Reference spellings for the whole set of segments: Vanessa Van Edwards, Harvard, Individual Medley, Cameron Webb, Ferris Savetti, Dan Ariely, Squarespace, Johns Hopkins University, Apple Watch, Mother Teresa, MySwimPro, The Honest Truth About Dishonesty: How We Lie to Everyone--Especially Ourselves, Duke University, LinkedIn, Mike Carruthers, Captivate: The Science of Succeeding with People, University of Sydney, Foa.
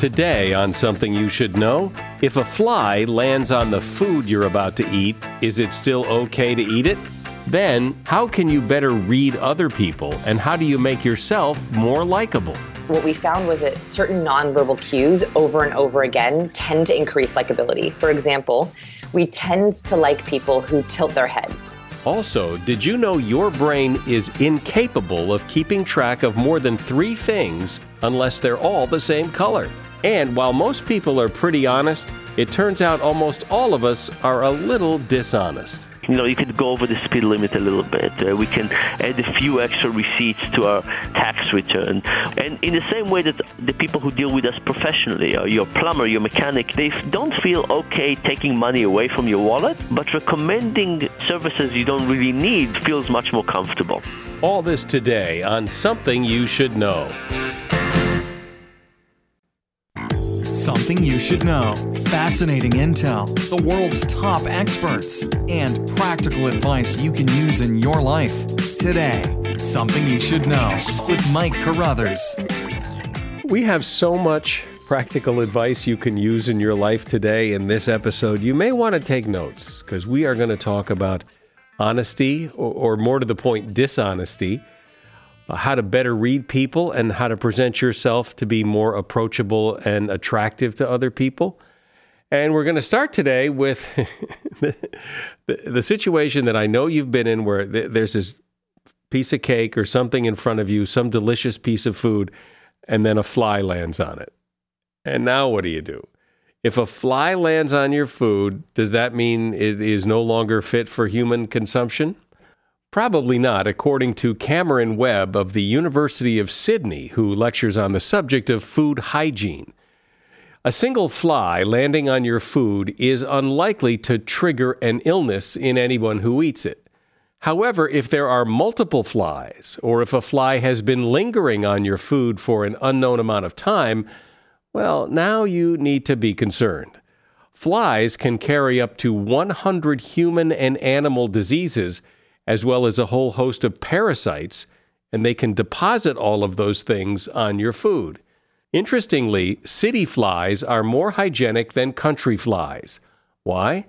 Today on Something You Should Know, if a fly lands on the food you're about to eat, is it still okay to eat it? Then, how can you better read other people, and how do you make yourself more likable? What we found was that certain nonverbal cues over and over again tend to increase likability. For example, we tend to like people who tilt their heads. Also, did you know your brain is incapable of keeping track of more than 3 things unless they're all the same color? And while most people are pretty honest, it turns out almost all of us are a little dishonest. You know, you could go over the speed limit a little bit. We can add a few extra receipts to our tax return. And in the same way that the people who deal with us professionally, or your plumber, your mechanic, they don't feel okay taking money away from your wallet, but recommending services you don't really need feels much more comfortable. All this today on Something You Should Know. Something You Should Know. Fascinating intel, the world's top experts, and practical advice you can use in your life. Today, Something You Should Know with Mike Carruthers. We have so much practical advice you can use in your life today in this episode. You may want to take notes, because we are going to talk about honesty, or more to the point, dishonesty, how to better read people, and how to present yourself to be more approachable and attractive to other people. And we're going to start today with the situation that I know you've been in, where there's this piece of cake or something in front of you, some delicious piece of food, and then a fly lands on it. And now what do you do? If a fly lands on your food, does that mean it is no longer fit for human consumption? Probably not, according to Cameron Webb of the University of Sydney, who lectures on the subject of food hygiene. A single fly landing on your food is unlikely to trigger an illness in anyone who eats it. However, if there are multiple flies, or if a fly has been lingering on your food for an unknown amount of time, well, now you need to be concerned. Flies can carry up to 100 human and animal diseases, as well as a whole host of parasites, and they can deposit all of those things on your food. Interestingly, city flies are more hygienic than country flies. Why?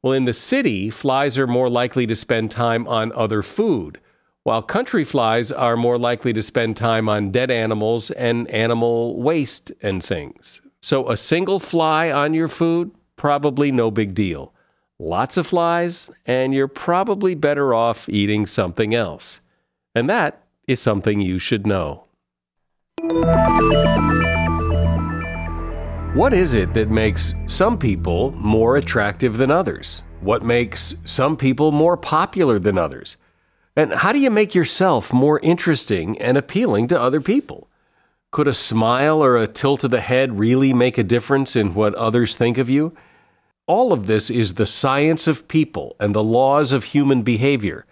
Well, in the city, flies are more likely to spend time on other food, while country flies are more likely to spend time on dead animals and animal waste and things. So a single fly on your food, probably no big deal. Lots of flies, and you're probably better off eating something else. And that is something you should know. What is it that makes some people more attractive than others? What makes some people more popular than others? And how do you make yourself more interesting and appealing to other people? Could a smile or a tilt of the head really make a difference in what others think of you? All of this is the science of people and the laws of human behavior.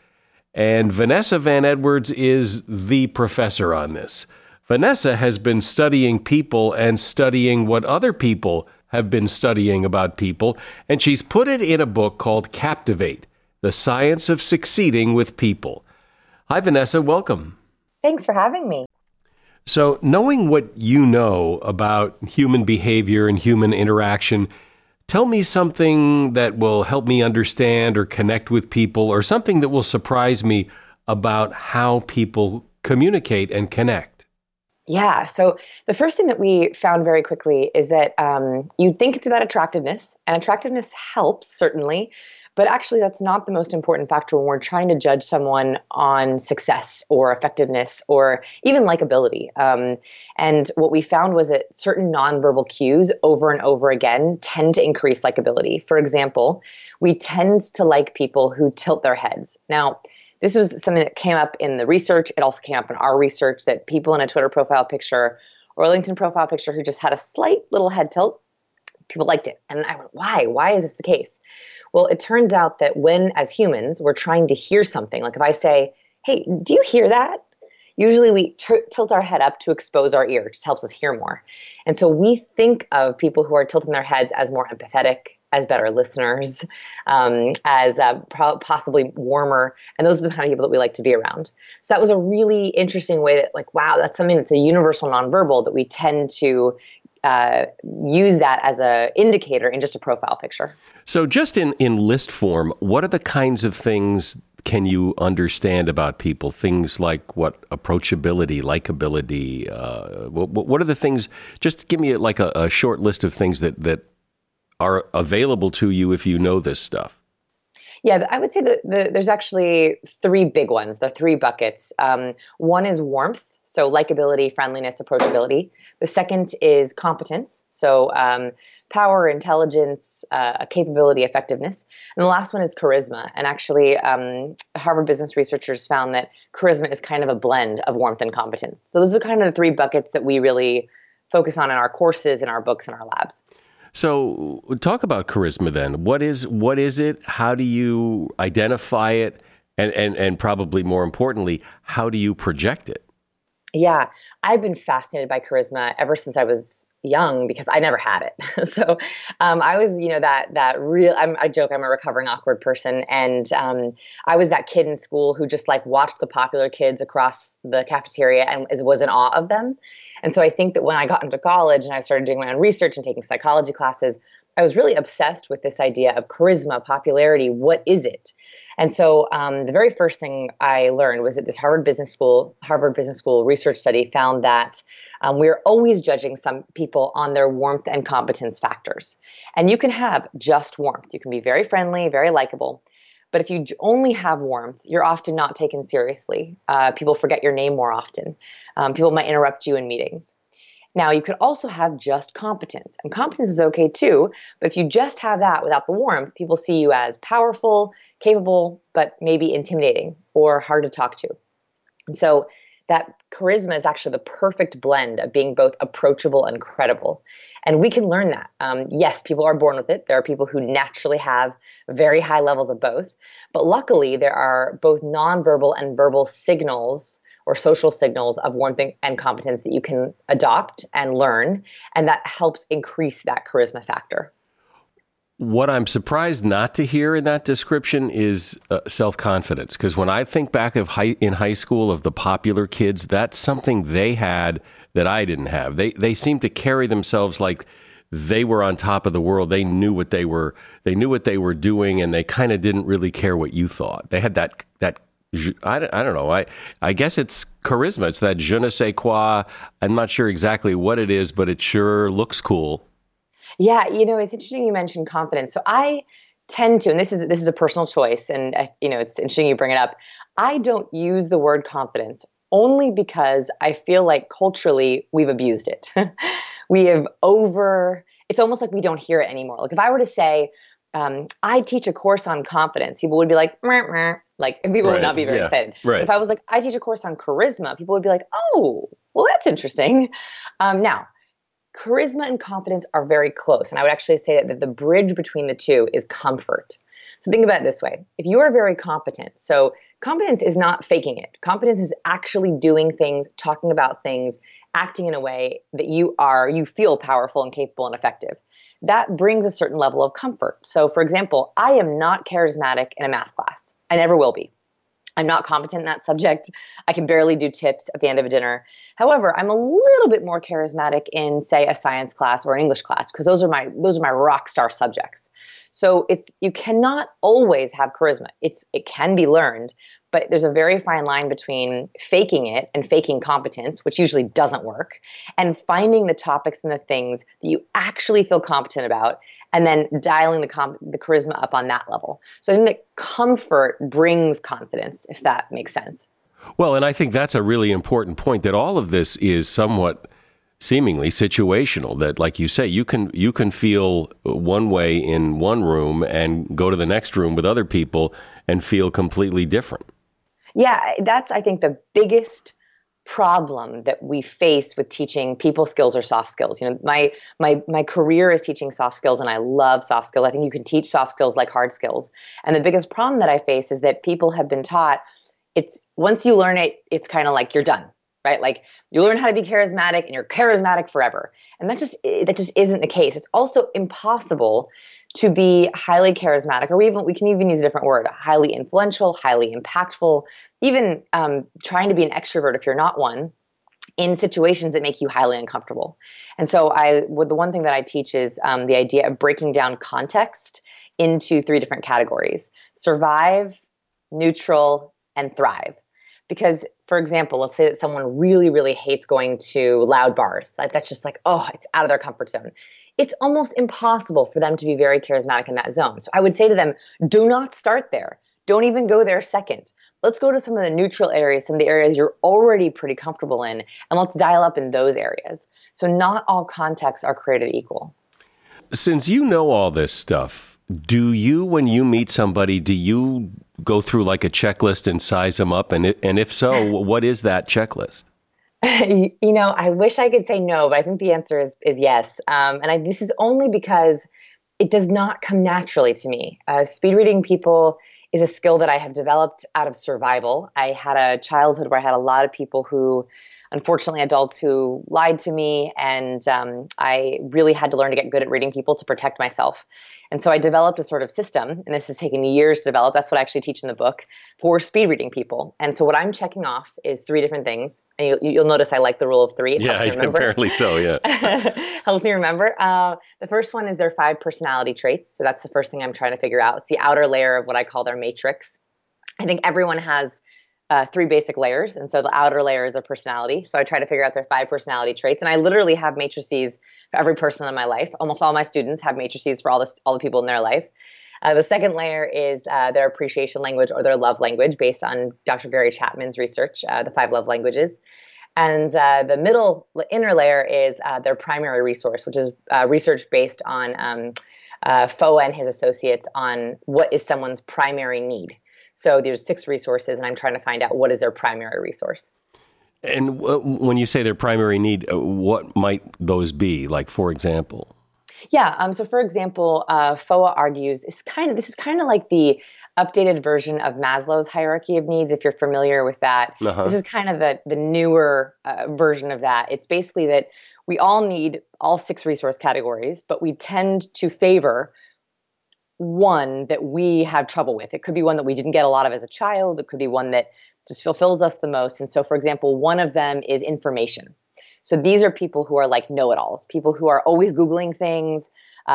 And Vanessa Van Edwards is the professor on this. Vanessa has been studying people and studying what other people have been studying about people, and she's put it in a book called Captivate: The Science of Succeeding with People. Hi, Vanessa. Welcome. Thanks for having me. So, knowing what you know about human behavior and human interaction, tell me something that will help me understand or connect with people, or something that will surprise me about how people communicate and connect. Yeah. So the first thing that we found very quickly is that you'd think it's about attractiveness, and attractiveness helps, certainly, but actually that's not the most important factor when we're trying to judge someone on success or effectiveness or even likability. And what we found was that certain nonverbal cues over and over again tend to increase likability. For example, we tend to like people who tilt their heads. Now, this was something that came up in the research. It also came up in our research that people in a Twitter profile picture or a LinkedIn profile picture who just had a slight little head tilt, people liked it. And I went, why? Why is this the case? Well, it turns out that when, as humans, we're trying to hear something, like if I say, hey, do you hear that? Usually we tilt our head up to expose our ear. It just helps us hear more. And so we think of people who are tilting their heads as more empathetic, as better listeners, as possibly warmer. And those are the kind of people that we like to be around. So that was a really interesting way that, like, wow, that's something that's a universal nonverbal that we tend to use that as a indicator in just a profile picture. So just in list form, what are the kinds of things can you understand about people? Things like what? Approachability, likability. What are the things? Just give me like a short list of things that are available to you if you know this stuff. Yeah, I would say that there's actually three big ones, the three buckets. One is warmth, so likability, friendliness, approachability. The second is competence, so power, intelligence, capability, effectiveness. And the last one is charisma. And actually, Harvard business researchers found that charisma is kind of a blend of warmth and competence. So those are kind of the three buckets that we really focus on in our courses, in our books, in our labs. So talk about charisma then. What is it? How do you identify it? And probably more importantly, how do you project it? Yeah, I've been fascinated by charisma ever since I was young because I never had it. So I was, that real, I joke, I'm a recovering awkward person. And I was that kid in school who just like watched the popular kids across the cafeteria and was in awe of them. And so I think that when I got into college and I started doing my own research and taking psychology classes, I was really obsessed with this idea of charisma, popularity. What is it? And so the very first thing I learned was that this Harvard Business School research study found that we're always judging some people on their warmth and competence factors. And you can have just warmth. You can be very friendly, very likable. But if you only have warmth, you're often not taken seriously. People forget your name more often. People might interrupt you in meetings. Now, you could also have just competence, and competence is okay too, but if you just have that without the warmth, people see you as powerful, capable, but maybe intimidating or hard to talk to. And so that charisma is actually the perfect blend of being both approachable and credible. And we can learn that. Yes, people are born with it. There are people who naturally have very high levels of both. But luckily, there are both nonverbal and verbal signals or social signals of warmth and competence that you can adopt and learn, and that helps increase that charisma factor. What I'm surprised not to hear in that description is self-confidence, because when I think back of in high school of the popular kids, that's something they had that I didn't have. They seemed to carry themselves like they were on top of the world. They knew what they were. They knew what they were doing, and they kind of didn't really care what you thought. They had that. I don't know. I guess it's charisma. It's that je ne sais quoi. I'm not sure exactly what it is, but it sure looks cool. Yeah, it's interesting you mentioned confidence. So I tend to, and this is a personal choice, and it's interesting you bring it up. I don't use the word confidence only because I feel like culturally we've abused it. It's almost like we don't hear it anymore. Like if I were to say, I teach a course on confidence, people would be like, meh, meh. Like, and people would not be very excited. Right. If I was like, I teach a course on charisma, people would be like, oh, well, that's interesting. Now, charisma and confidence are very close. And I would actually say that the bridge between the two is comfort. So think about it this way. If you are very competent, so competence is not faking it. Competence is actually doing things, talking about things, acting in a way that you feel powerful and capable and effective. That brings a certain level of comfort. So for example, I am not charismatic in a math class. I never will be. I'm not competent in that subject. I can barely do tips at the end of a dinner. However, I'm a little bit more charismatic in, say, a science class or an English class because those are my rock star subjects. So you cannot always have charisma. It can be learned, but there's a very fine line between faking it and faking competence, which usually doesn't work, and finding the topics and the things that you actually feel competent about, and then dialing the charisma up on that level. So I think that comfort brings confidence, if that makes sense. Well, and I think that's a really important point, that all of this is somewhat seemingly situational, that like you say, you can feel one way in one room and go to the next room with other people and feel completely different. Yeah, that's, I think, the biggest problem that we face with teaching people skills or soft skills. My career is teaching soft skills, and I love soft skills. I think you can teach soft skills like hard skills. And the biggest problem that I face is that people have been taught, it's once you learn it, it's kind of like you're done, right? Like you learn how to be charismatic and you're charismatic forever. And that just isn't the case. It's also impossible to be highly charismatic, or we can even use a different word, highly influential, highly impactful, even trying to be an extrovert if you're not one, in situations that make you highly uncomfortable. And so the one thing that I teach is the idea of breaking down context into three different categories: survive, neutral, and thrive. Because, for example, let's say that someone really, really hates going to loud bars. Like, that's just like, oh, it's out of their comfort zone. It's almost impossible for them to be very charismatic in that zone. So I would say to them, do not start there. Don't even go there second. Let's go to some of the neutral areas, some of the areas you're already pretty comfortable in, and let's dial up in those areas. So not all contexts are created equal. Since you know all this stuff, do you, when you meet somebody, do you go through like a checklist and size them up? And if so, what is that checklist? You know, I wish I could say no, but I think the answer is yes. This is only because it does not come naturally to me. Speed reading people is a skill that I have developed out of survival. I had a childhood where I had a lot of people who, unfortunately, adults who lied to me, and I really had to learn to get good at reading people to protect myself. And so I developed a sort of system, and this has taken years to develop. That's what I actually teach in the book for speed reading people. And so what I'm checking off is three different things. And you'll notice I like the rule of three. It helps me remember. Apparently so, yeah. Helps me remember. The first one is their 5 personality traits. So that's the first thing I'm trying to figure out. It's the outer layer of what I call their matrix. I think everyone has 3 basic layers. And so the outer layer is their personality. So I try to figure out their 5 personality traits. And I literally have matrices for every person in my life. Almost all my students have matrices for all the people in their life. The second layer is their appreciation language or their love language based on Dr. Gary Chapman's research, the 5 love languages. And the inner layer is their primary resource, which is research based on Foa and his associates on what is someone's primary need. So there's 6 resources, and I'm trying to find out what is their primary resource. And when you say their primary need, what might those be? Like, for example? Yeah. So, for example, Foa argues this is kind of like the updated version of Maslow's hierarchy of needs, if you're familiar with that. Uh-huh. This is kind of the newer version of that. It's basically that we all need all 6 resource categories, but we tend to favor one that we have trouble with. It could be one that we didn't get a lot of as a child. It could be one that just fulfills us the most. And so, for example, one of them is information. So these are people who are like know-it-alls, people who are always Googling things,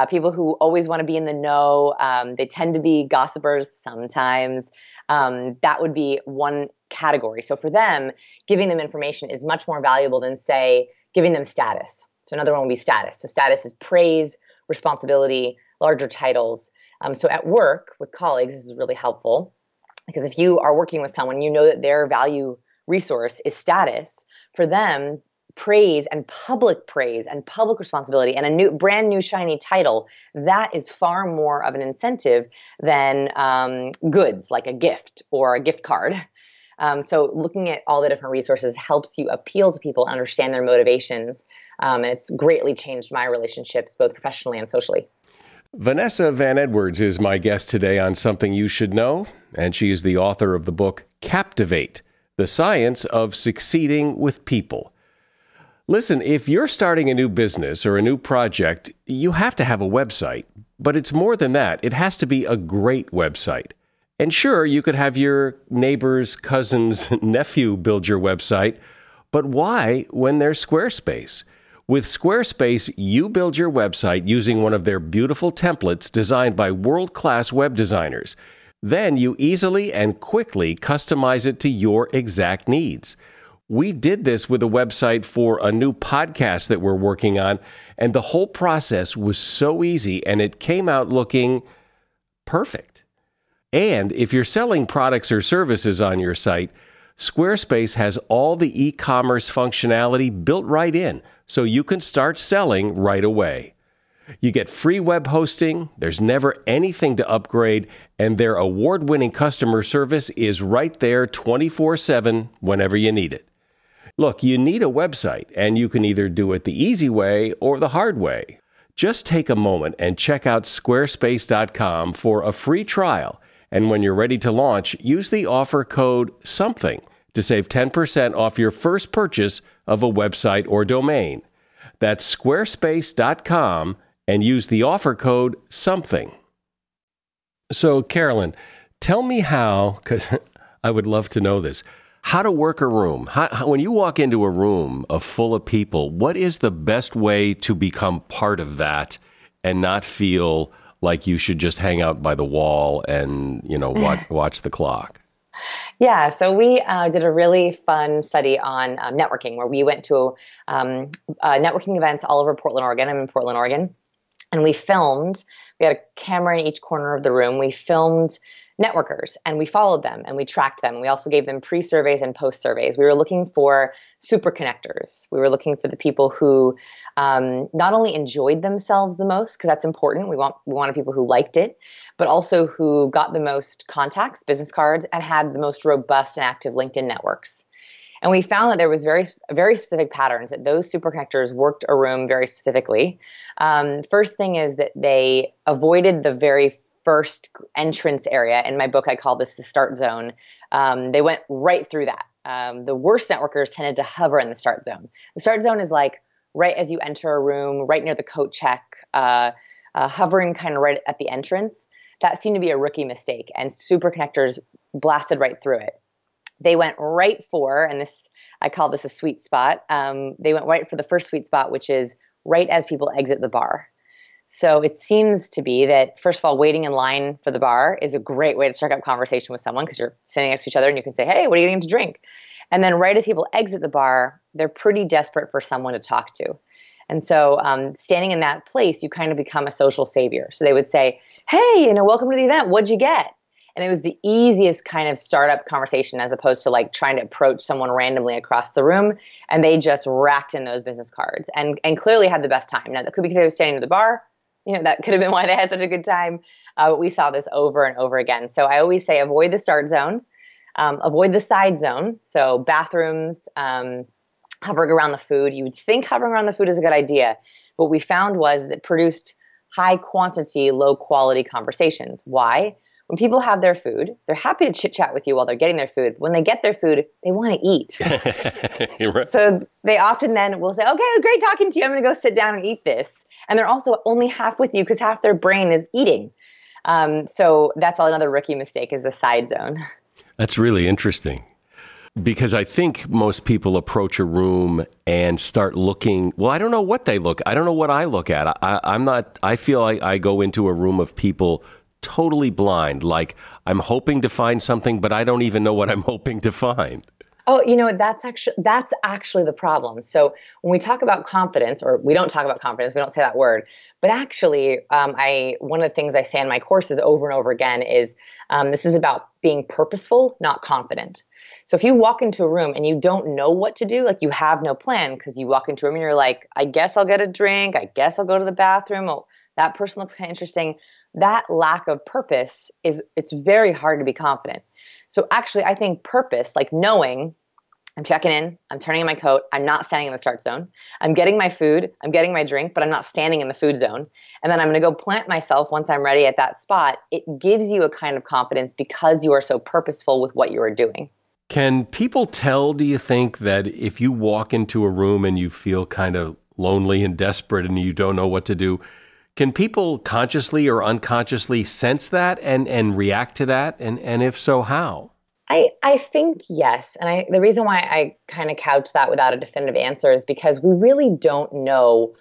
people who always want to be in the know. They tend to be gossipers sometimes. That would be one category. So for them, giving them information is much more valuable than, say, giving them status. So another one would be status. So status is praise, responsibility, larger titles. So at work with colleagues, this is really helpful because if you are working with someone, you know that their value resource is status. For them, praise and public responsibility and a brand new shiny title, that is far more of an incentive than goods like a gift or a gift card. So looking at all the different resources helps you appeal to people and understand their motivations. And it's greatly changed my relationships, both professionally and socially. Vanessa Van Edwards is my guest today on Something You Should Know, and she is the author of the book Captivate: The Science of Succeeding with People. Listen, if you're starting a new business or a new project, you have to have a website, but it's more than that. It has to be a great website. And sure, you could have your neighbor's cousin's nephew build your website, but why when there's Squarespace? With Squarespace, you build your website using one of their beautiful templates designed by world-class web designers. Then you easily and quickly customize it to your exact needs. We did this with a website for a new podcast that we're working on, and the whole process was so easy, and it came out looking perfect. And if you're selling products or services on your site, Squarespace has all the e-commerce functionality built right in, so you can start selling right away. You get free web hosting, there's never anything to upgrade, and their award-winning customer service is right there 24/7 whenever you need it. Look, you need a website, and you can either do it the easy way or the hard way. Just take a moment and check out squarespace.com for a free trial. And when you're ready to launch, use the offer code SOMETHING to save 10% off your first purchase of a website or domain. That's squarespace.com and use the offer code SOMETHING. So, Carolyn, tell me how, because I would love to know this, how to work a room. How, when you walk into a room full of people, what is the best way to become part of that and not feel like you should just hang out by the wall and, you know, watch the clock? Yeah, so we did a really fun study on networking, where we went to networking events all over Portland, Oregon. I'm in Portland, Oregon. And we filmed. We had a camera in each corner of the room. We filmed networkers, and we followed them, and we tracked them. We also gave them pre-surveys and post-surveys. We were looking for super connectors. We were looking for the people who not only enjoyed themselves the most, because that's important. We wanted people who liked it, but also who got the most contacts, business cards, and had the most robust and active LinkedIn networks. And we found that there was very, very specific patterns, that those super connectors worked a room very specifically. First thing is that they avoided the very first entrance area. In my book, I call this the start zone. They went right through that. The worst networkers tended to hover in the start zone. The start zone is like right as you enter a room, right near the coat check, hovering kind of right at the entrance. That seemed to be a rookie mistake, and super connectors blasted right through it. They went right for, and this I call this a sweet spot. They went right for the first sweet spot, which is right as people exit the bar. So it seems to be that, first of all, waiting in line for the bar is a great way to strike up conversation with someone, because you're sitting next to each other and you can say, hey, what are you getting to drink? And then right as people exit the bar, they're pretty desperate for someone to talk to. And so standing in that place, you kind of become a social savior. So they would say, hey, you know, welcome to the event. What'd you get? And it was the easiest kind of startup conversation, as opposed to like trying to approach someone randomly across the room. And they just racked in those business cards and clearly had the best time. Now, that could be because they were standing at the bar. You know, that could have been why they had such a good time. But we saw this over and over again. So I always say avoid the start zone, avoid the side zone. So bathrooms, hovering around the food. You would think hovering around the food is a good idea. What we found was it produced high quantity, low quality conversations. Why? When people have their food, they're happy to chit-chat with you while they're getting their food. When they get their food, they want to eat. You're right. So they often then will say, okay, it was great talking to you. I'm going to go sit down and eat this. And they're also only half with you because half their brain is eating. So that's another rookie mistake, is the side zone. That's really interesting, because I think most people approach a room and start looking. Well, I don't know what they look. I don't know what I look at. I feel I go into a room of people totally blind, like I'm hoping to find something, but I don't even know what I'm hoping to find. Oh, you know, that's actually the problem. So when we talk about confidence, or we don't talk about confidence, we don't say that word, but actually one of the things I say in my courses over and over again is this is about being purposeful, not confident. So if you walk into a room and you don't know what to do, like you have no plan, because you walk into a room and you're like, I guess I'll get a drink. I guess I'll go to the bathroom. Oh, that person looks kind of interesting. That lack of purpose it's very hard to be confident. So actually, I think purpose, like knowing I'm checking in, I'm turning in my coat, I'm not standing in the start zone, I'm getting my food, I'm getting my drink, but I'm not standing in the food zone. And then I'm going to go plant myself once I'm ready at that spot. It gives you a kind of confidence because you are so purposeful with what you are doing. Can people tell, do you think, that if you walk into a room and you feel kind of lonely and desperate and you don't know what to do, can people consciously or unconsciously sense that and react to that? And if so, how? I think yes. And the reason why I kind of couch that without a definitive answer is because we really don't know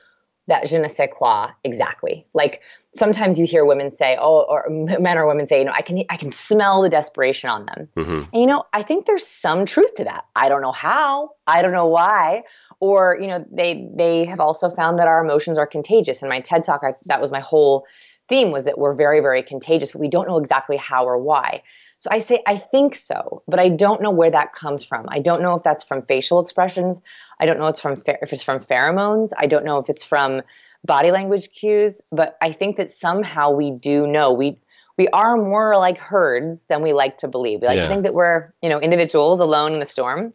that je ne sais quoi exactly. Like sometimes you hear women say, or men or women say, you know, I can smell the desperation on them. Mm-hmm. And, you know, I think there's some truth to that. I don't know how, I don't know why. Or, you know, they have also found that our emotions are contagious. In my TED Talk, that was my whole theme, was that we're very, very contagious, but we don't know exactly how or why. So I say, I think so, but I don't know where that comes from. I don't know if that's from facial expressions. I don't know if it's from pheromones. I don't know if it's from body language cues, but I think that somehow we do know. We are more like herds than we like to believe. We like to think that we're, you know, individuals alone in the storm.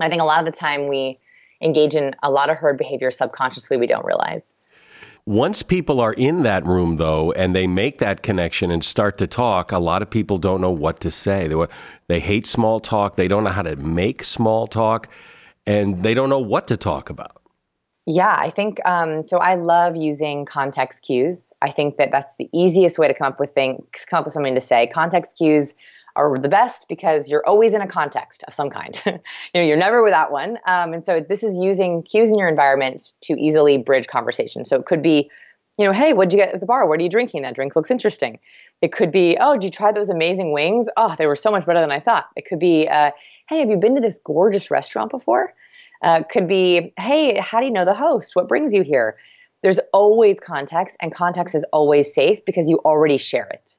I think a lot of the time we engage in a lot of herd behavior subconsciously we don't realize. Once people are in that room, though, and they make that connection and start to talk, a lot of people don't know what to say. They hate small talk. They don't know how to make small talk, and they don't know what to talk about. Yeah, I think, so I love using context cues. I think that's the easiest way to come up with something to say. Context cues are the best because you're always in a context of some kind. You're never without one. And so this is using cues in your environment to easily bridge conversation. So it could be, hey, what'd you get at the bar? What are you drinking? That drink looks interesting. It could be, oh, did you try those amazing wings? Oh, they were so much better than I thought. It could be, hey, have you been to this gorgeous restaurant before? Could be, hey, how do you know the host? What brings you here? There's always context, and context is always safe because you already share it.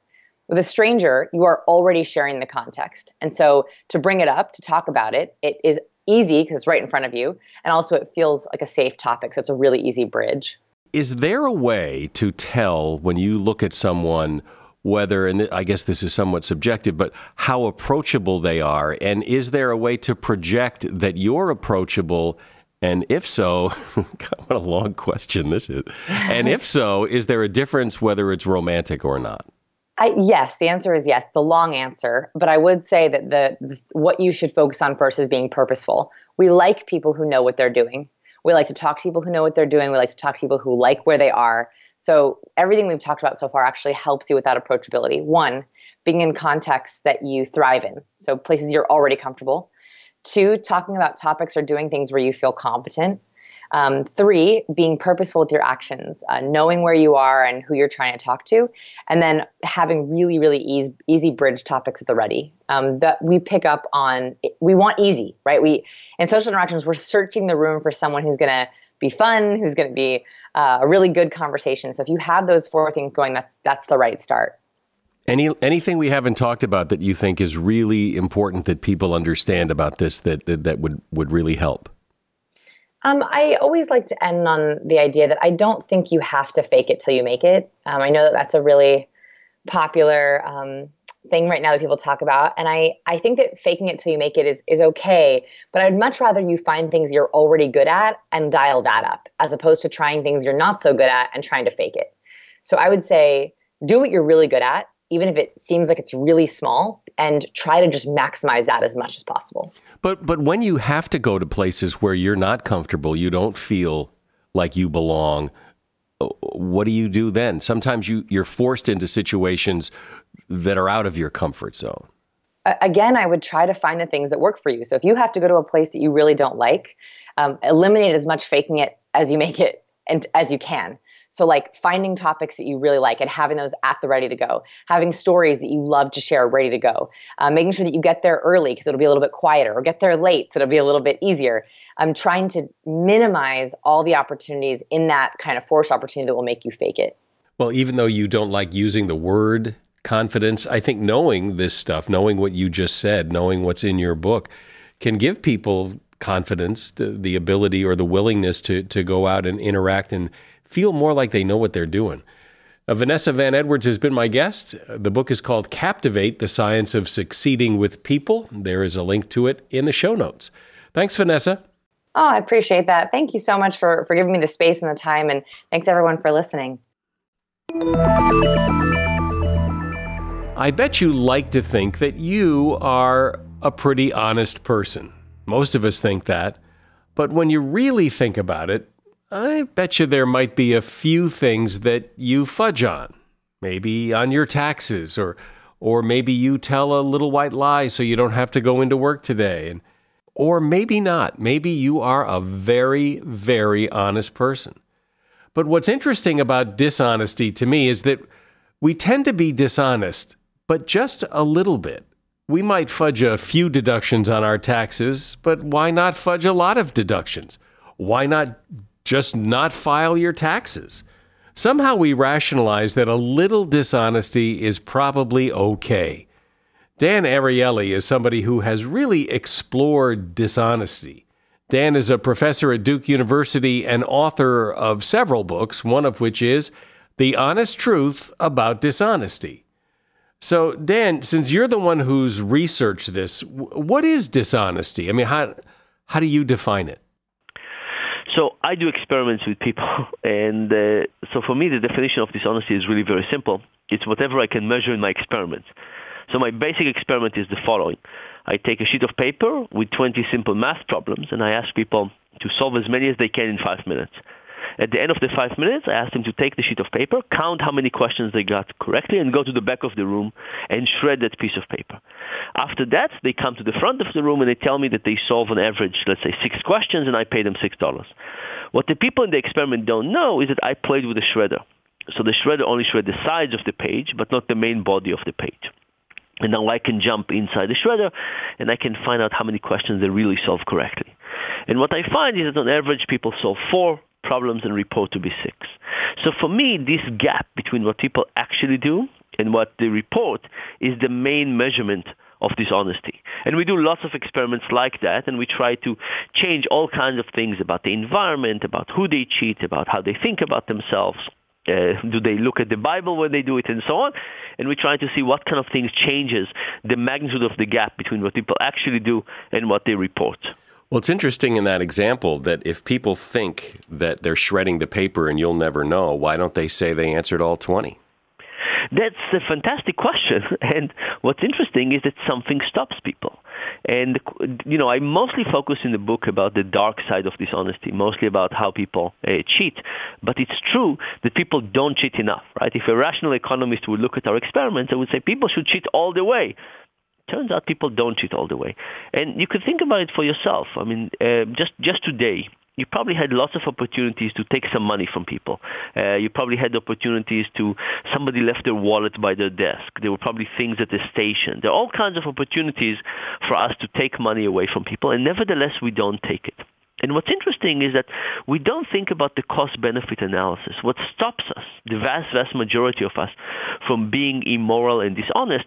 With a stranger, you are already sharing the context. And so to bring it up, to talk about it, it is easy because it's right in front of you. And also it feels like a safe topic. So it's a really easy bridge. Is there a way to tell when you look at someone whether, and I guess this is somewhat subjective, but how approachable they are? And is there a way to project that you're approachable? And if so, God, what a long question this is. And if so, is there a difference whether it's romantic or not? Yes, the answer is yes. It's a long answer, but I would say that what you should focus on first is being purposeful. We like people who know what they're doing. We like to talk to people who know what they're doing. We like to talk to people who like where they are. So everything we've talked about so far actually helps you with that approachability. One, being in contexts that you thrive in, so places you're already comfortable. Two, talking about topics or doing things where you feel competent. Three, being purposeful with your actions, knowing where you are and who you're trying to talk to, and then having really, really easy bridge topics at the ready that we pick up on. We want easy, right? In social interactions, we're searching the room for someone who's going to be fun, who's going to be a really good conversation. So if you have those four things going, that's the right start. Anything we haven't talked about that you think is really important that people understand about this that would really help? I always like to end on the idea that I don't think you have to fake it till you make it. I know that's a really popular thing right now that people talk about. And I think that faking it till you make it is okay, but I'd much rather you find things you're already good at and dial that up as opposed to trying things you're not so good at and trying to fake it. So I would say do what you're really good at, even if it seems like it's really small, and try to just maximize that as much as possible. But when you have to go to places where you're not comfortable, you don't feel like you belong, what do you do then? Sometimes you're forced into situations that are out of your comfort zone. Again, I would try to find the things that work for you. So if you have to go to a place that you really don't like, eliminate as much faking it as you make it and as you can. So like finding topics that you really like and having those at the ready to go, having stories that you love to share ready to go, making sure that you get there early because it'll be a little bit quieter, or get there late so it'll be a little bit easier. I'm trying to minimize all the opportunities in that kind of forced opportunity that will make you fake it. Well, even though you don't like using the word confidence, I think knowing this stuff, knowing what you just said, knowing what's in your book can give people confidence, the ability or the willingness to go out and interact and feel more like they know what they're doing. Vanessa Van Edwards has been my guest. The book is called Captivate: The Science of Succeeding with People. There is a link to it in the show notes. Thanks, Vanessa. Oh, I appreciate that. Thank you so much for giving me the space and the time, and thanks everyone for listening. I bet you like to think that you are a pretty honest person. Most of us think that, but when you really think about it, I bet you there might be a few things that you fudge on, maybe on your taxes, or maybe you tell a little white lie so you don't have to go into work today, and or maybe not. Maybe you are a very, very honest person. But what's interesting about dishonesty to me is that we tend to be dishonest, but just a little bit. We might fudge a few deductions on our taxes, but why not fudge a lot of deductions? Why not just not file your taxes? Somehow we rationalize that a little dishonesty is probably okay. Dan Ariely is somebody who has really explored dishonesty. Dan is a professor at Duke University and author of several books, one of which is The Honest Truth About Dishonesty. So, Dan, since you're the one who's researched this, what is dishonesty? I mean, how do you define it? So I do experiments with people, and so for me the definition of dishonesty is really very simple. It's whatever I can measure in my experiments. So my basic experiment is the following. I take a sheet of paper with 20 simple math problems, and I ask people to solve as many as they can in 5 minutes. At the end of the 5 minutes, I asked him to take the sheet of paper, count how many questions they got correctly, and go to the back of the room and shred that piece of paper. After that, they come to the front of the room and they tell me that they solve on average, let's say, 6 questions, and I pay them $6. What the people in the experiment don't know is that I played with a shredder. So the shredder only shred the sides of the page, but not the main body of the page. And now I can jump inside the shredder, and I can find out how many questions they really solve correctly. And what I find is that on average, people solve 4 problems and report to be 6. So for me, this gap between what people actually do and what they report is the main measurement of dishonesty. And we do lots of experiments like that, and we try to change all kinds of things about the environment, about who they cheat, about how they think about themselves. Do they look at the Bible when they do it, and so on? And we try to see what kind of things changes the magnitude of the gap between what people actually do and what they report. Well, it's interesting in that example that if people think that they're shredding the paper and you'll never know, why don't they say they answered all 20? That's a fantastic question. And what's interesting is that something stops people. And, you know, I mostly focus in the book about the dark side of dishonesty, mostly about how people cheat. But it's true that people don't cheat enough, right? If a rational economist would look at our experiments, I would say people should cheat all the way. Turns out people don't cheat all the way. And you could think about it for yourself. I mean, just today, you probably had lots of opportunities to take some money from people. You probably had opportunities to, somebody left their wallet by their desk. There were probably things at the station. There are all kinds of opportunities for us to take money away from people, and nevertheless, we don't take it. And what's interesting is that we don't think about the cost-benefit analysis. What stops us, the vast, vast majority of us, from being immoral and dishonest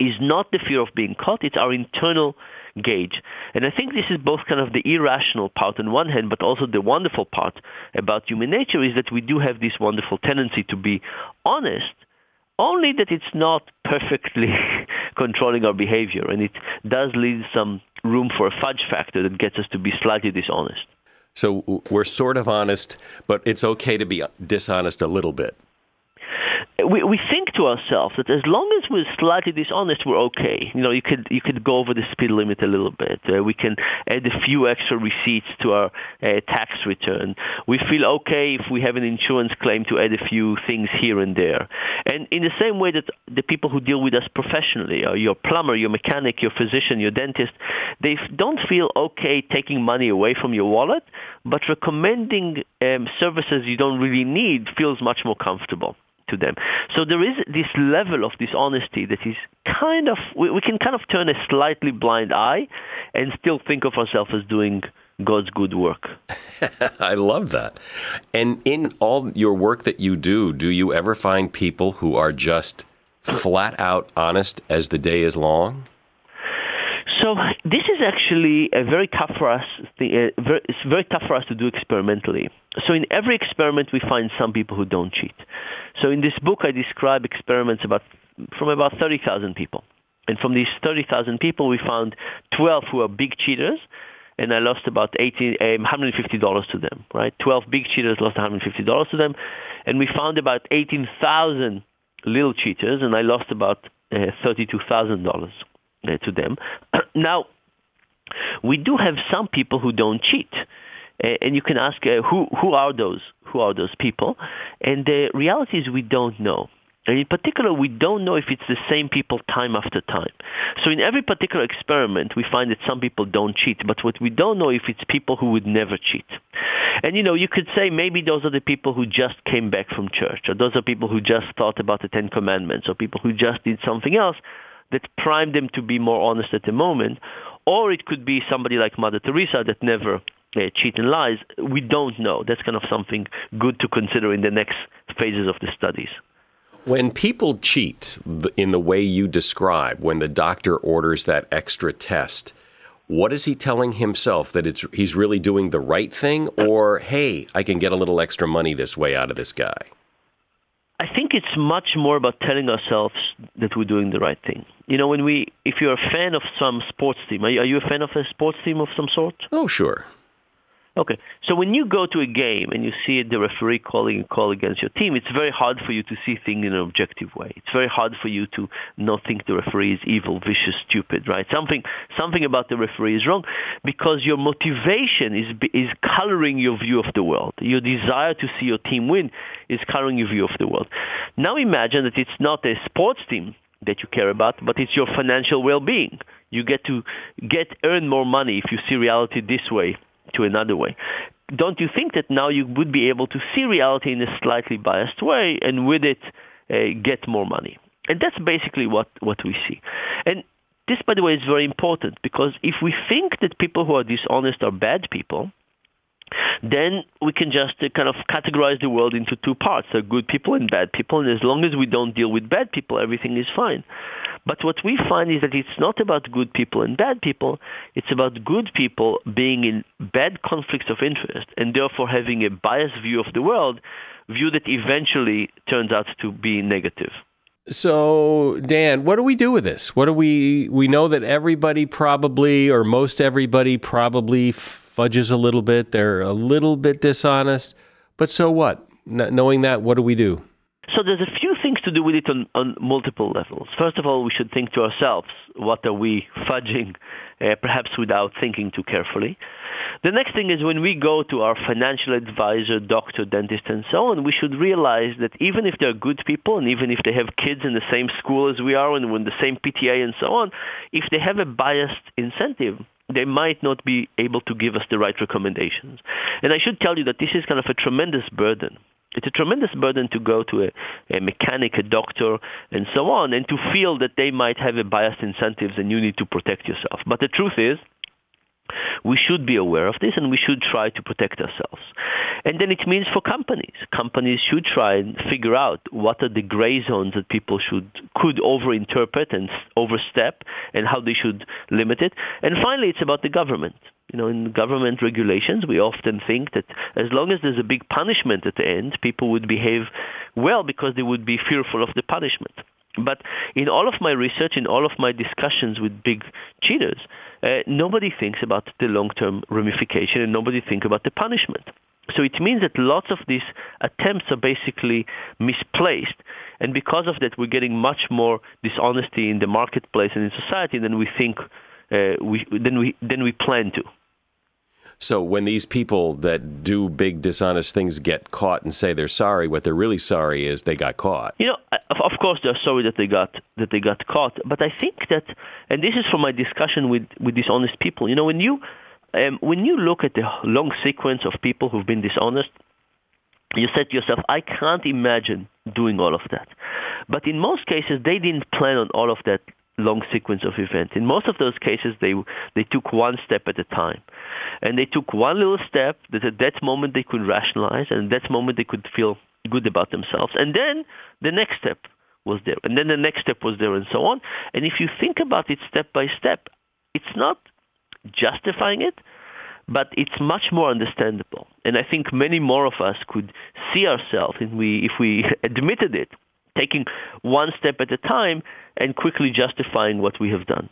is not the fear of being caught, it's our internal gauge. And I think this is both kind of the irrational part on one hand, but also the wonderful part about human nature is that we do have this wonderful tendency to be honest, only that it's not perfectly controlling our behavior, and it does leave some room for a fudge factor that gets us to be slightly dishonest. So we're sort of honest, but it's okay to be dishonest a little bit. We think to ourselves that as long as we're slightly dishonest, we're okay. You know, you could go over the speed limit a little bit. We can add a few extra receipts to our tax return. We feel okay if we have an insurance claim to add a few things here and there. And in the same way that the people who deal with us professionally, your plumber, your mechanic, your physician, your dentist, they don't feel okay taking money away from your wallet, but recommending services you don't really need feels much more comfortable to them. So there is this level of dishonesty that is kind of, we can kind of turn a slightly blind eye and still think of ourselves as doing God's good work. I love that. And in all your work that you do you ever find people who are just flat out honest as the day is long? So this is actually it's very tough for us to do experimentally. So in every experiment, we find some people who don't cheat. So in this book, I describe experiments from about 30,000 people. And from these 30,000 people, we found 12 who are big cheaters, and I lost about $150 to them, right? 12 big cheaters lost $150 to them. And we found about 18,000 little cheaters, and I lost about $32,000 to them. Now, we do have some people who don't cheat. And you can ask, who are those? Who are those people? And the reality is we don't know. And in particular, we don't know if it's the same people time after time. So in every particular experiment, we find that some people don't cheat. But what we don't know if it's people who would never cheat. And, you know, you could say maybe those are the people who just came back from church. Or those are people who just thought about the Ten Commandments. Or people who just did something else that primed them to be more honest at the moment. Or it could be somebody like Mother Teresa that never cheat and lies. We don't know. That's kind of something good to consider in the next phases of the studies. When people cheat in the way you describe, when the doctor orders that extra test, what is he telling himself? That he's really doing the right thing? Or, hey, I can get a little extra money this way out of this guy? I think it's much more about telling ourselves that we're doing the right thing. You know, if you're a fan of some sports team, are you a fan of a sports team of some sort? Oh, sure. Okay. So when you go to a game and you see the referee calling a call against your team, it's very hard for you to see things in an objective way. It's very hard for you to not think the referee is evil, vicious, stupid, right? Something about the referee is wrong because your motivation is coloring your view of the world. Your desire to see your team win is coloring your view of the world. Now imagine that it's not a sports team that you care about, but it's your financial well-being. You get to earn more money if you see reality this way to another way. Don't you think that now you would be able to see reality in a slightly biased way and with it get more money? And that's basically what we see. And this, by the way, is very important because if we think that people who are dishonest are bad people, then we can just kind of categorize the world into two parts, so good people and bad people, and as long as we don't deal with bad people, everything is fine. But what we find is that it's not about good people and bad people, it's about good people being in bad conflicts of interest and therefore having a biased view of the world, view that eventually turns out to be negative. So, Dan, what do we do with this? What do we know that everybody probably, or most everybody probably fudges a little bit. They're a little bit dishonest. But so what? Knowing that, what do we do? So there's a few things to do with it on multiple levels. First of all, we should think to ourselves, what are we fudging, perhaps without thinking too carefully. The next thing is when we go to our financial advisor, doctor, dentist, and so on, we should realize that even if they're good people and even if they have kids in the same school as we are and with the same PTA and so on, if they have a biased incentive, they might not be able to give us the right recommendations. And I should tell you that this is kind of a tremendous burden. It's a tremendous burden to go to a mechanic, a doctor, and so on, and to feel that they might have a biased incentives and you need to protect yourself. But the truth is, we should be aware of this and we should try to protect ourselves. And then it means for companies. Companies should try and figure out what are the gray zones that people could overinterpret and overstep and how they should limit it. And finally, it's about the government. You know, in government regulations, we often think that as long as there's a big punishment at the end, people would behave well because they would be fearful of the punishment. But in all of my research, in all of my discussions with big cheaters, nobody thinks about the long-term ramification and nobody thinks about the punishment. So it means that lots of these attempts are basically misplaced. And because of that, we're getting much more dishonesty in the marketplace and in society than we think we plan to. So when these people that do big dishonest things get caught and say they're sorry, what they're really sorry is they got caught. You know, of course they're sorry that they got caught, but I think that, and this is from my discussion with dishonest people. You know, when you look at the long sequence of people who've been dishonest, you said to yourself, I can't imagine doing all of that. But in most cases, they didn't plan on all of that long sequence of events. In most of those cases, they took one step at a time. And they took one little step that at that moment they could rationalize, and at that moment they could feel good about themselves. And then the next step was there. And then the next step was there and so on. And if you think about it step by step, it's not justifying it, but it's much more understandable. And I think many more of us could see ourselves if we admitted it, taking one step at a time and quickly justifying what we have done.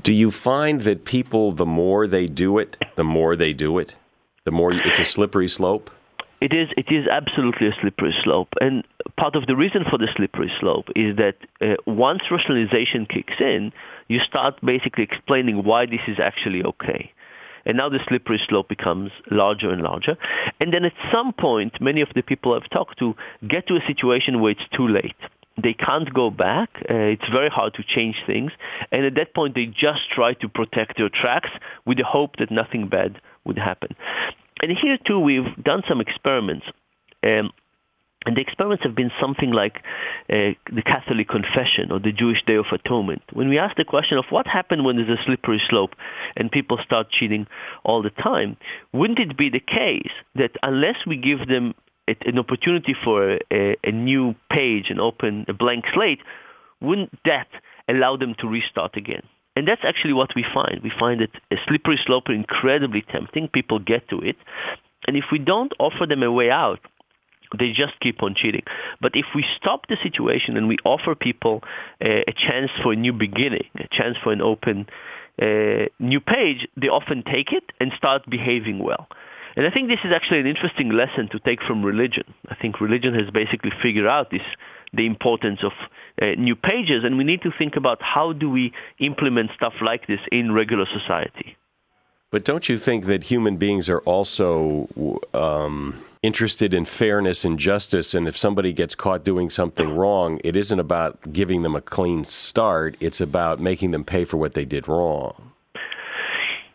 Do you find that people, the more they do it, the more it's a slippery slope? It is absolutely a slippery slope. And part of the reason for the slippery slope is that once rationalization kicks in, you start basically explaining why this is actually okay. And now the slippery slope becomes larger and larger. And then at some point, many of the people I've talked to get to a situation where it's too late. They can't go back. It's very hard to change things. And at that point, they just try to protect their tracks with the hope that nothing bad would happen. And here, too, we've done some experiments. And the experiments have been something like the Catholic confession or the Jewish Day of Atonement. When we ask the question of what happened when there's a slippery slope and people start cheating all the time, wouldn't it be the case that unless we give them an opportunity for a new page and open a blank slate, wouldn't that allow them to restart again? And that's actually what we find. We find that a slippery slope is incredibly tempting. People get to it. And if we don't offer them a way out, they just keep on cheating. But if we stop the situation and we offer people a chance for a new beginning, a chance for an open new page, they often take it and start behaving well. And I think this is actually an interesting lesson to take from religion. I think religion has basically figured out this, the importance of new pages, and we need to think about how do we implement stuff like this in regular society. But don't you think that human beings are also interested in fairness and justice, and if somebody gets caught doing something wrong, it isn't about giving them a clean start, it's about making them pay for what they did wrong?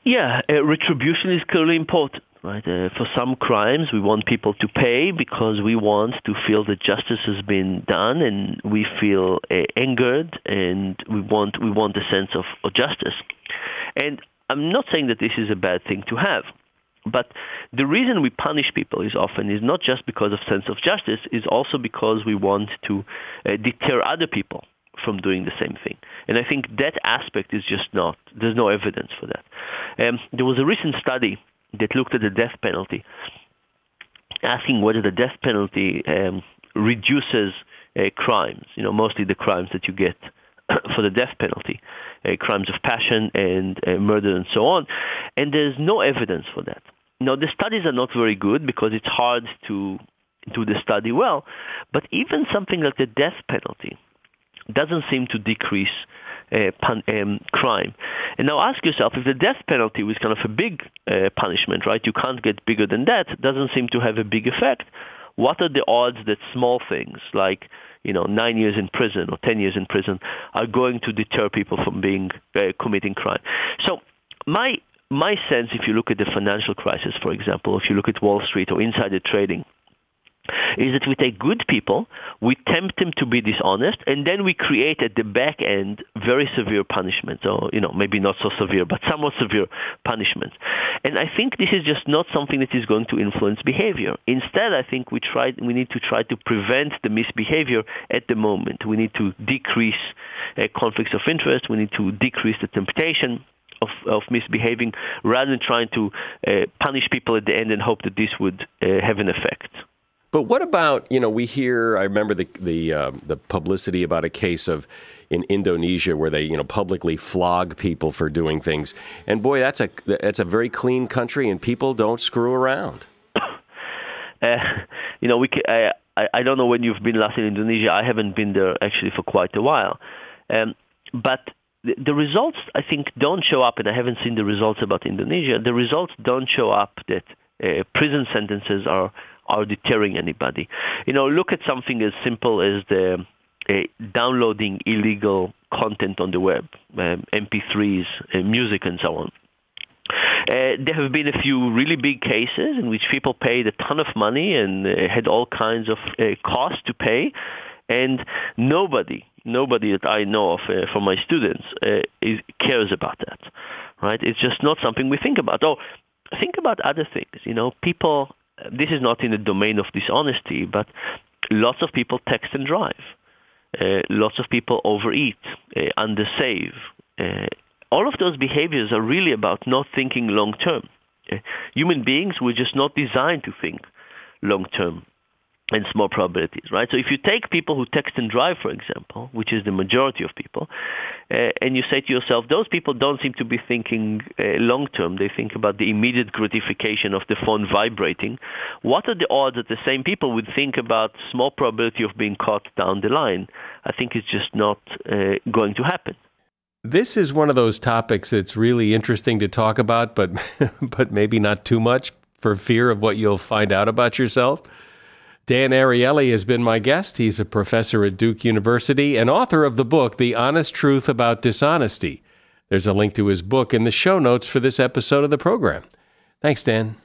Yeah, retribution is clearly important, right? For some crimes, we want people to pay because we want to feel that justice has been done, and we feel angered, and we want a sense of justice. And I'm not saying that this is a bad thing to have, but the reason we punish people is often not just because of sense of justice, is also because we want to deter other people from doing the same thing. And I think that aspect is just not, there's no evidence for that. There was a recent study that looked at the death penalty, asking whether the death penalty reduces crimes, you know, mostly the crimes that you get for the death penalty, crimes of passion and murder and so on. And there's no evidence for that. Now, the studies are not very good because it's hard to do the study well, but even something like the death penalty doesn't seem to decrease crime. And now ask yourself, if the death penalty was kind of a big punishment, right, you can't get bigger than that, doesn't seem to have a big effect, what are the odds that small things like, you know, 9 years in prison or 10 years in prison are going to deter people from being committing crime? So my sense, if you look at the financial crisis, for example, if you look at Wall Street or insider trading, is that we take good people, we tempt them to be dishonest, and then we create at the back end very severe punishments, or, you know, maybe not so severe, but somewhat severe punishments. And I think this is just not something that is going to influence behavior. Instead, I think we need to try to prevent the misbehavior at the moment. We need to decrease conflicts of interest. We need to decrease the temptation of misbehaving, rather than trying to punish people at the end and hope that this would have an effect. But what about, you know, we hear, I remember the publicity about a case of in Indonesia where they, you know, publicly flog people for doing things. And boy, that's a very clean country, and people don't screw around. You know, I don't know when you've been last in Indonesia. I haven't been there actually for quite a while. But the results, I think, don't show up, and I haven't seen the results about Indonesia. The results don't show up that prison sentences are deterring anybody. You know, look at something as simple as the downloading illegal content on the web, MP3s, music, and so on. There have been a few really big cases in which people paid a ton of money and had all kinds of costs to pay, and nobody that I know of from my students cares about that, right? It's just not something we think about. Oh, think about other things. You know, people... This is not in the domain of dishonesty, but lots of people text and drive. Lots of people overeat, undersave. All of those behaviors are really about not thinking long-term. Human beings were just not designed to think long-term and small probabilities, right? So if you take people who text and drive, for example, which is the majority of people, and you say to yourself, those people don't seem to be thinking long-term. They think about the immediate gratification of the phone vibrating. What are the odds that the same people would think about small probability of being caught down the line? I think it's just not going to happen. This is one of those topics that's really interesting to talk about, but maybe not too much for fear of what you'll find out about yourself. Dan Ariely has been my guest. He's a professor at Duke University and author of the book, The Honest Truth About Dishonesty. There's a link to his book in the show notes for this episode of the program. Thanks, Dan.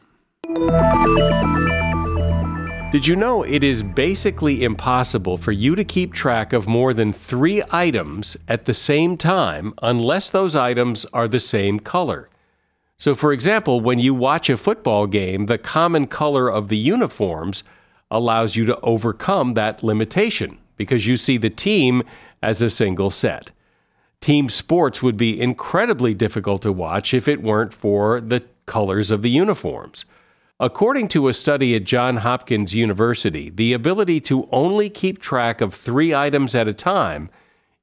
Did you know it is basically impossible for you to keep track of more than 3 items at the same time unless those items are the same color? So, for example, when you watch a football game, the common color of the uniforms allows you to overcome that limitation because you see the team as a single set. Team sports would be incredibly difficult to watch if it weren't for the colors of the uniforms. According to a study at Johns Hopkins University, the ability to only keep track of 3 items at a time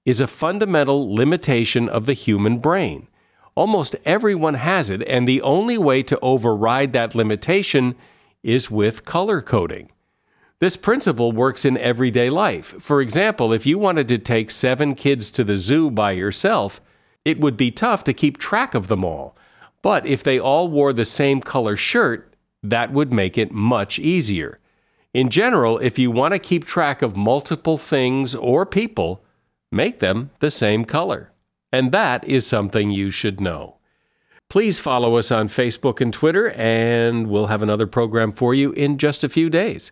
is a fundamental limitation of the human brain. Almost everyone has it, and the only way to override that limitation is with color coding. This principle works in everyday life. For example, if you wanted to take 7 kids to the zoo by yourself, it would be tough to keep track of them all. But if they all wore the same color shirt, that would make it much easier. In general, if you want to keep track of multiple things or people, make them the same color. And that is something you should know. Please follow us on Facebook and Twitter, and we'll have another program for you in just a few days.